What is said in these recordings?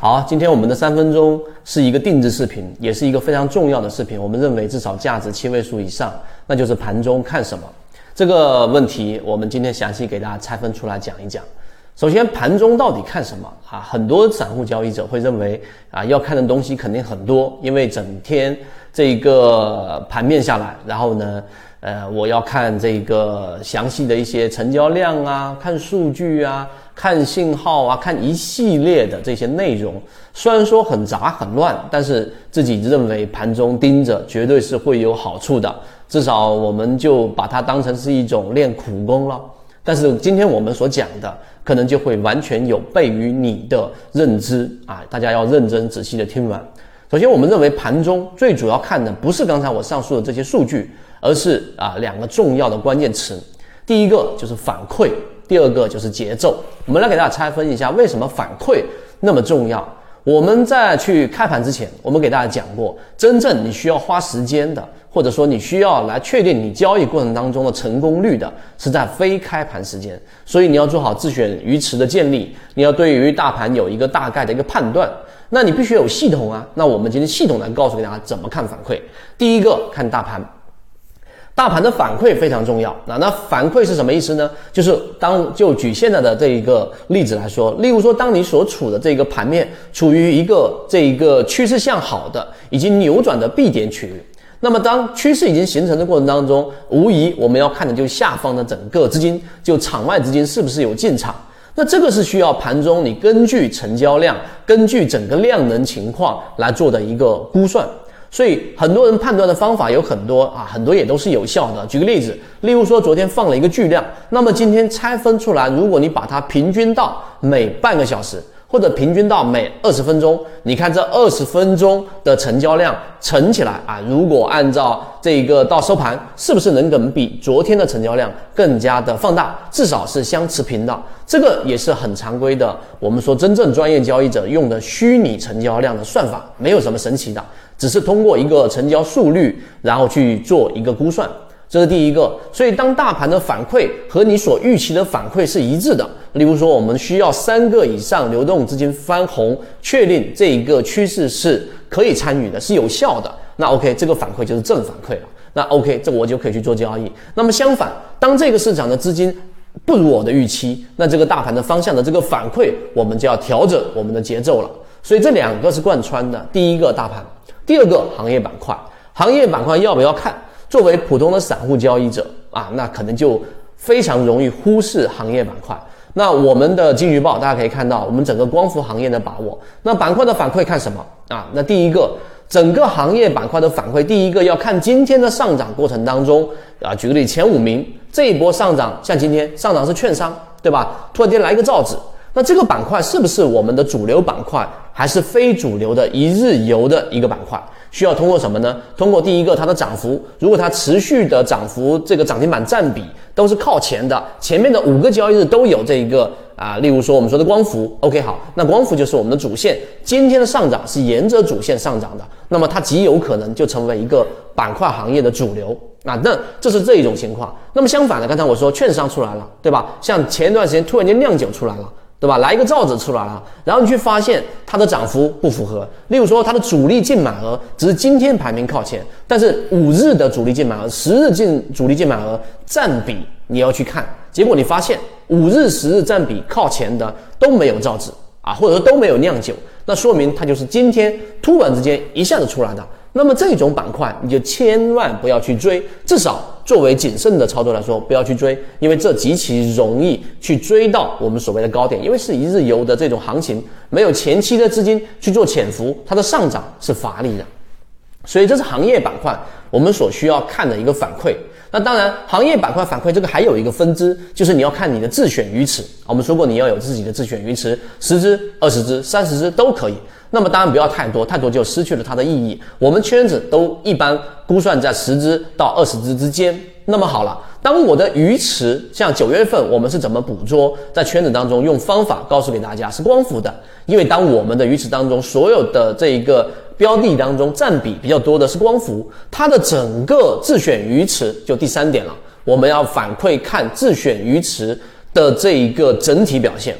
好，今天我们的3分钟是一个定制视频，也是一个非常重要的视频，我们认为至少价值7位数以上，那就是盘中看什么这个问题，我们今天详细给大家拆分出来讲一讲。首先，盘中到底看什么啊？很多散户交易者会认为啊，要看的东西肯定很多，因为整天这个盘面下来，然后呢，我要看这个详细的一些成交量啊，看数据啊，看信号啊，看一系列的这些内容。虽然说很杂很乱，但是自己认为盘中盯着绝对是会有好处的，至少我们就把它当成是一种练苦功了。但是今天我们所讲的可能就会完全有悖于你的认知啊！大家要认真仔细的听完。首先，我们认为盘中最主要看的不是刚才我上述的这些数据，而是两个重要的关键词。第一个就是反馈，第二个就是节奏。我们来给大家拆分一下，为什么反馈那么重要？我们在去开盘之前，我们给大家讲过，真正你需要花时间的，或者说你需要来确定你交易过程当中的成功率的，是在非开盘时间。所以你要做好自选鱼池的建立，你要对于大盘有一个大概的一个判断，那你必须有系统啊。那我们今天系统来告诉给大家怎么看反馈。第一个，看大盘。大盘的反馈非常重要。那反馈是什么意思呢？就是就举现在的这一个例子来说，例如说当你所处的这个盘面处于一个趋势向好的已经扭转的 B 点区域，那么当趋势已经形成的过程当中，无疑我们要看的就是下方的整个资金，就场外资金是不是有进场。那这个是需要盘中你根据成交量，根据整个量能情况来做的一个估算。所以很多人判断的方法有很多啊，很多也都是有效的。举个例子，例如说昨天放了一个巨量，那么今天拆分出来，如果你把它平均到每半个小时，或者平均到每20分钟，你看这20分钟的成交量乘起来啊，如果按照这个到收盘，是不是能跟比昨天的成交量更加的放大，至少是相持平的。这个也是很常规的，我们说真正专业交易者用的虚拟成交量的算法，没有什么神奇的，只是通过一个成交速率，然后去做一个估算。这是第一个。所以当大盘的反馈和你所预期的反馈是一致的，例如说我们需要3个以上流动资金翻红，确定这一个趋势是可以参与的，是有效的，那 OK， 这个反馈就是正反馈了，那 OK， 这我就可以去做交易。那么相反，当这个市场的资金不如我的预期，那这个大盘的方向的这个反馈，我们就要调整我们的节奏了。所以这两个是贯穿的，第一个大盘，第二个行业板块。行业板块要不要看？作为普通的散户交易者啊，那可能就非常容易忽视行业板块。那我们的金鱼报大家可以看到，我们整个光伏行业的把握。那板块的反馈看什么啊？那第一个，整个行业板块的反馈，第一个要看今天的上涨过程当中啊，举个例，前5名这一波上涨，像今天上涨是券商，对吧？突然间来一个造纸，那这个板块是不是我们的主流板块，还是非主流的一日游的一个板块？需要通过什么呢？通过第一个它的涨幅，如果它持续的涨幅，这个涨停板占比都是靠前的，前面的5个交易日都有这一个例如说我们说的光伏 ，OK， 好，那光伏就是我们的主线，今天的上涨是沿着主线上涨的，那么它极有可能就成为一个板块行业的主流。那这是这一种情况。那么相反的，刚才我说券商出来了，对吧？像前一段时间突然间酿酒出来了，对吧？来一个造纸出来了，然后你去发现它的涨幅不符合。例如说它的主力净买额只是今天排名靠前，但是5日的主力净买额、10日主力净买额占比你要去看。结果你发现5日、10日占比靠前的都没有造纸啊，或者说都没有酿酒，那说明它就是今天突然之间一下子出来的。那么这种板块你就千万不要去追，至少作为谨慎的操作来说，不要去追，因为这极其容易去追到我们所谓的高点，因为是一日游的这种行情，没有前期的资金去做潜伏，它的上涨是乏力的。所以这是行业板块我们所需要看的一个反馈。那当然，行业板块反馈这个还有一个分支，就是你要看你的自选鱼池。我们说过，你要有自己的自选鱼池，10只、20只、30只都可以。那么当然不要太多，太多就失去了它的意义。我们圈子都一般估算在10只到20只之间。那么好了，当我的鱼池，像9月份我们是怎么捕捉，在圈子当中用方法告诉给大家是光伏的，因为当我们的鱼池当中所有的这一个标的当中占比比较多的是光伏，它的整个自选鱼池就第3点了，我们要反馈看自选鱼池的这一个整体表现。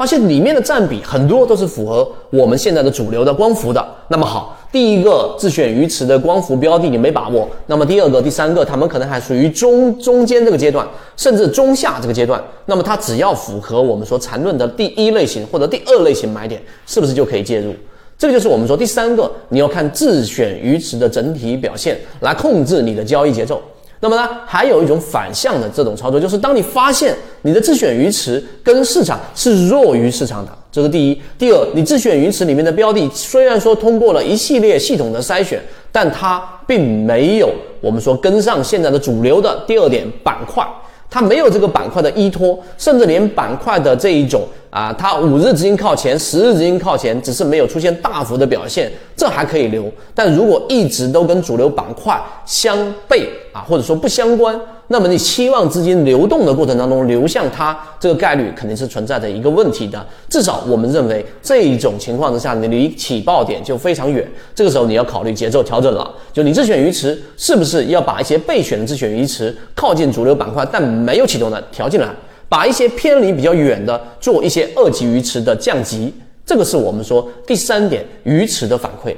发现里面的占比很多都是符合我们现在的主流的光伏的。那么好，第一个自选鱼池的光伏标的你没把握，那么第二个、第三个他们可能还属于中间这个阶段，甚至中下这个阶段。那么它只要符合我们所谈论的第一类型或者第二类型买点，是不是就可以介入？这个就是我们说第三个，你要看自选鱼池的整体表现来控制你的交易节奏。那么呢，还有一种反向的这种操作，就是当你发现你的自选鱼池跟市场是弱于市场的，这是第一。第二，你自选鱼池里面的标的虽然说通过了一系列系统的筛选，但它并没有我们说跟上现在的主流的第二点板块，它没有这个板块的依托，甚至连板块的这一种它5日资金靠前、10日资金靠前，只是没有出现大幅的表现，这还可以留。但如果一直都跟主流板块相悖或者说不相关，那么你期望资金流动的过程当中流向它，这个概率肯定是存在着一个问题的。至少我们认为这一种情况之下，你离起爆点就非常远，这个时候你要考虑节奏调整了，就你自选鱼池是不是要把一些备选的自选鱼池靠近主流板块但没有启动的调进来，把一些偏离比较远的做一些二级鱼池的降级。这个是我们说第三点鱼池的反馈。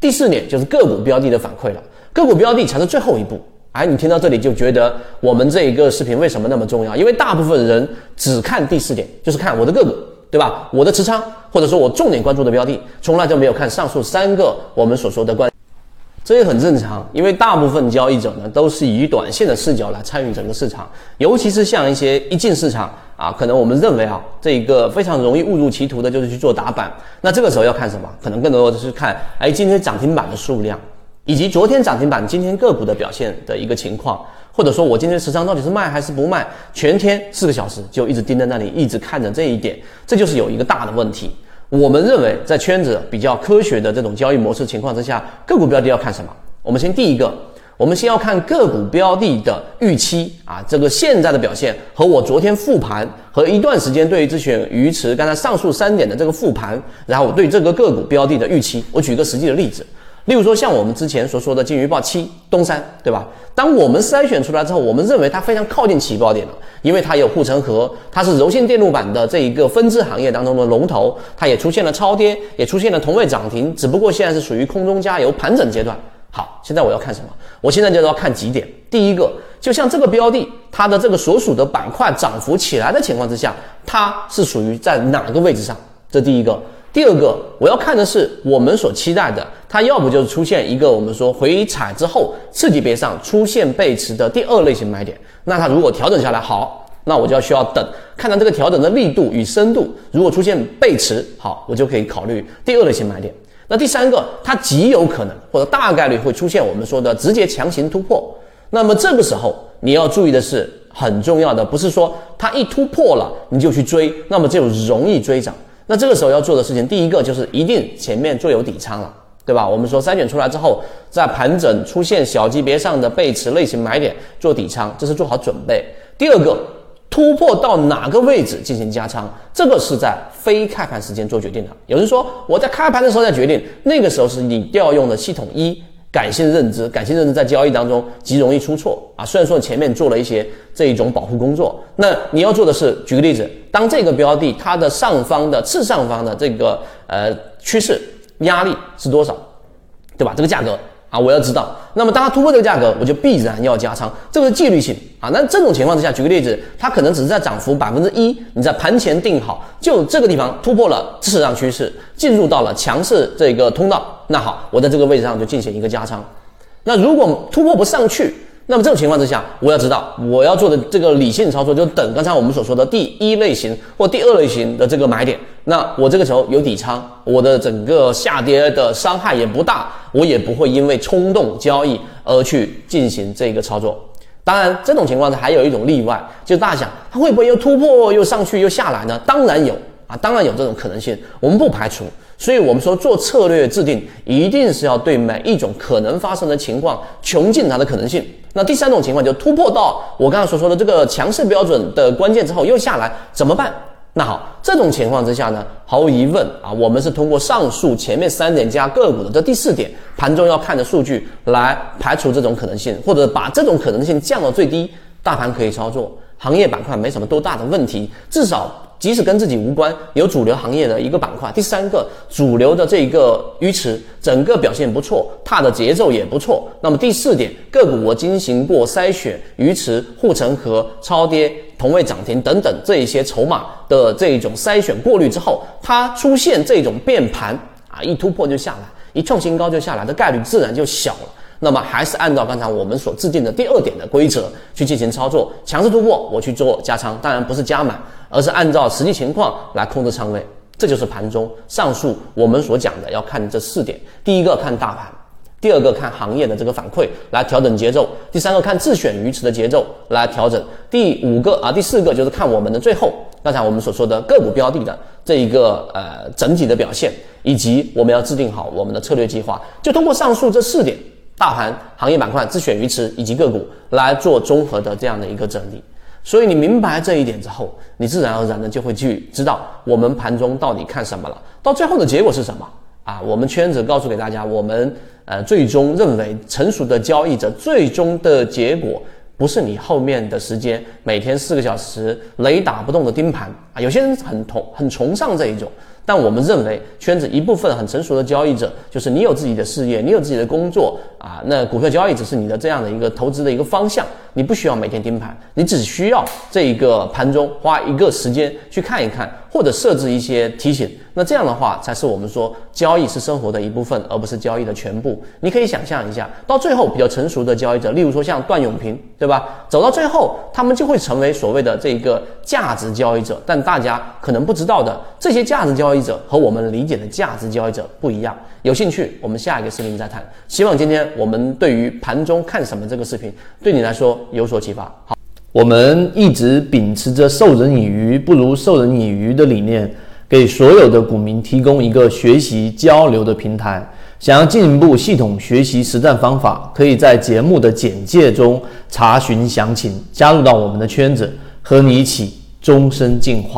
第四点就是个股标的的反馈了，个股标的才是最后一步。你听到这里就觉得我们这一个视频为什么那么重要？因为大部分人只看第四点，就是看我的个股，对吧？我的持仓，或者说我重点关注的标的，从来就没有看上述三个我们所说的关键。这也很正常，因为大部分交易者呢都是以短线的视角来参与整个市场，尤其是像一些一进市场可能我们认为这一个非常容易误入歧途的就是去做打板。那这个时候要看什么？可能更多的是看今天涨停板的数量，以及昨天涨停板今天个股的表现的一个情况，或者说我今天持仓到底是卖还是不卖，全天4个小时就一直盯在那里，一直看着这一点，这就是有一个大的问题。我们认为在圈子比较科学的这种交易模式情况之下，个股标的要看什么？我们先第一个，我们先要看个股标的的预期这个现在的表现和我昨天复盘和一段时间对于自选鱼池刚才上述3点的这个复盘，然后我对这个个股标的的预期。我举一个实际的例子，例如说像我们之前所说的金鱼报7东山，对吧？当我们筛选出来之后，我们认为它非常靠近起爆点了，因为它有护城河，它是柔性电路板的这一个分支行业当中的龙头，它也出现了超跌，也出现了同位涨停，只不过现在是属于空中加油盘整阶段。好，现在我要看什么？我现在就要看几点。第一个，就像这个标的它的这个所属的板块涨幅起来的情况之下，它是属于在哪个位置上，这第一个。第二个，我要看的是我们所期待的，它要不就是出现一个我们说回踩之后次级别上出现背驰的第二类型买点，那它如果调整下来，好，那我就需要等看到这个调整的力度与深度，如果出现背驰，好，我就可以考虑第二类型买点。那第三个，它极有可能或者大概率会出现我们说的直接强行突破，那么这个时候你要注意的是很重要的，不是说它一突破了你就去追，那么就容易追涨。那这个时候要做的事情，第一个就是一定前面做有底仓了，对吧？我们说筛选出来之后，在盘整出现小级别上的背驰类型买点做底仓，这是做好准备。第二个，突破到哪个位置进行加仓，这个是在非开盘时间做决定的。有人说我在开盘的时候再决定，那个时候是你调用的系统一感性认知，感性认知在交易当中极容易出错虽然说前面做了一些这一种保护工作，那你要做的是，举个例子，当这个标的它的上方的次上方的这个趋势压力是多少，对吧？这个价格我要知道，那么当它突破这个价格，我就必然要加仓，这个是纪律性那这种情况之下，举个例子，它可能只是在涨幅 1%， 你在盘前定好，就这个地方突破了次上趋势，进入到了强势这个通道，那好，我在这个位置上就进行一个加仓。那如果突破不上去，那么这种情况之下，我要知道我要做的这个理性操作，就等刚才我们所说的第一类型或第二类型的这个买点，那我这个时候有底仓，我的整个下跌的伤害也不大，我也不会因为冲动交易而去进行这个操作。当然这种情况下还有一种例外，就是大家想它会不会又突破又上去又下来呢？当然有当然有这种可能性，我们不排除。所以我们说做策略制定一定是要对每一种可能发生的情况穷尽它的可能性。那第三种情况就突破到我刚才所说的这个强势标准的关键之后又下来怎么办？那好，这种情况之下呢，毫无疑问我们是通过上述前面3点加个股的这第4点盘中要看的数据来排除这种可能性，或者把这种可能性降到最低，大盘可以操作，行业板块没什么多大的问题，至少即使跟自己无关，有主流行业的一个板块。第三个，主流的这一个鱼池整个表现不错，踏的节奏也不错。那么第四点，个股我进行过筛选，鱼池、护城河、超跌、同位涨停等等这一些筹码的这一种筛选过滤之后，它出现这种变盘啊，一突破就下来，一创新高就下来的概率自然就小了。那么还是按照刚才我们所制定的第二点的规则去进行操作，强势突破我去做加仓，当然不是加满，而是按照实际情况来控制仓位。这就是盘中上述我们所讲的要看这四点：第一个看大盘，第二个看行业的这个反馈来调整节奏，第三个看自选鱼池的节奏来调整，第四个就是看我们的最后刚才我们所说的个股标的的这一个整体的表现，以及我们要制定好我们的策略计划。就通过上述这四点，大盘、行业板块、自选鱼池以及个股来做综合的这样的一个整理。所以你明白这一点之后，你自然而然的就会去知道我们盘中到底看什么了，到最后的结果是什么啊？我们圈子告诉给大家，我们最终认为成熟的交易者最终的结果不是你后面的时间每天4个小时雷打不动的盯盘啊。有些人很崇尚这一种，但我们认为圈子一部分很成熟的交易者，就是你有自己的事业，你有自己的工作啊，那股票交易只是你的这样的一个投资的一个方向，你不需要每天盯盘，你只需要这一个盘中花一个时间去看一看，或者设置一些提醒。那这样的话才是我们说交易是生活的一部分，而不是交易的全部。你可以想象一下，到最后比较成熟的交易者，例如说像段永平，对吧，走到最后他们就会成为所谓的这个价值交易者。但大家可能不知道的，这些价值交易者和我们理解的价值交易者不一样。有兴趣我们下一个视频再谈。希望今天我们对于盘中看什么这个视频对你来说有所启发。好，我们一直秉持着授人以鱼不如授人以渔的理念，给所有的股民提供一个学习交流的平台。想要进一步系统学习实战方法，可以在节目的简介中查询详情，加入到我们的圈子，和你一起终身进化。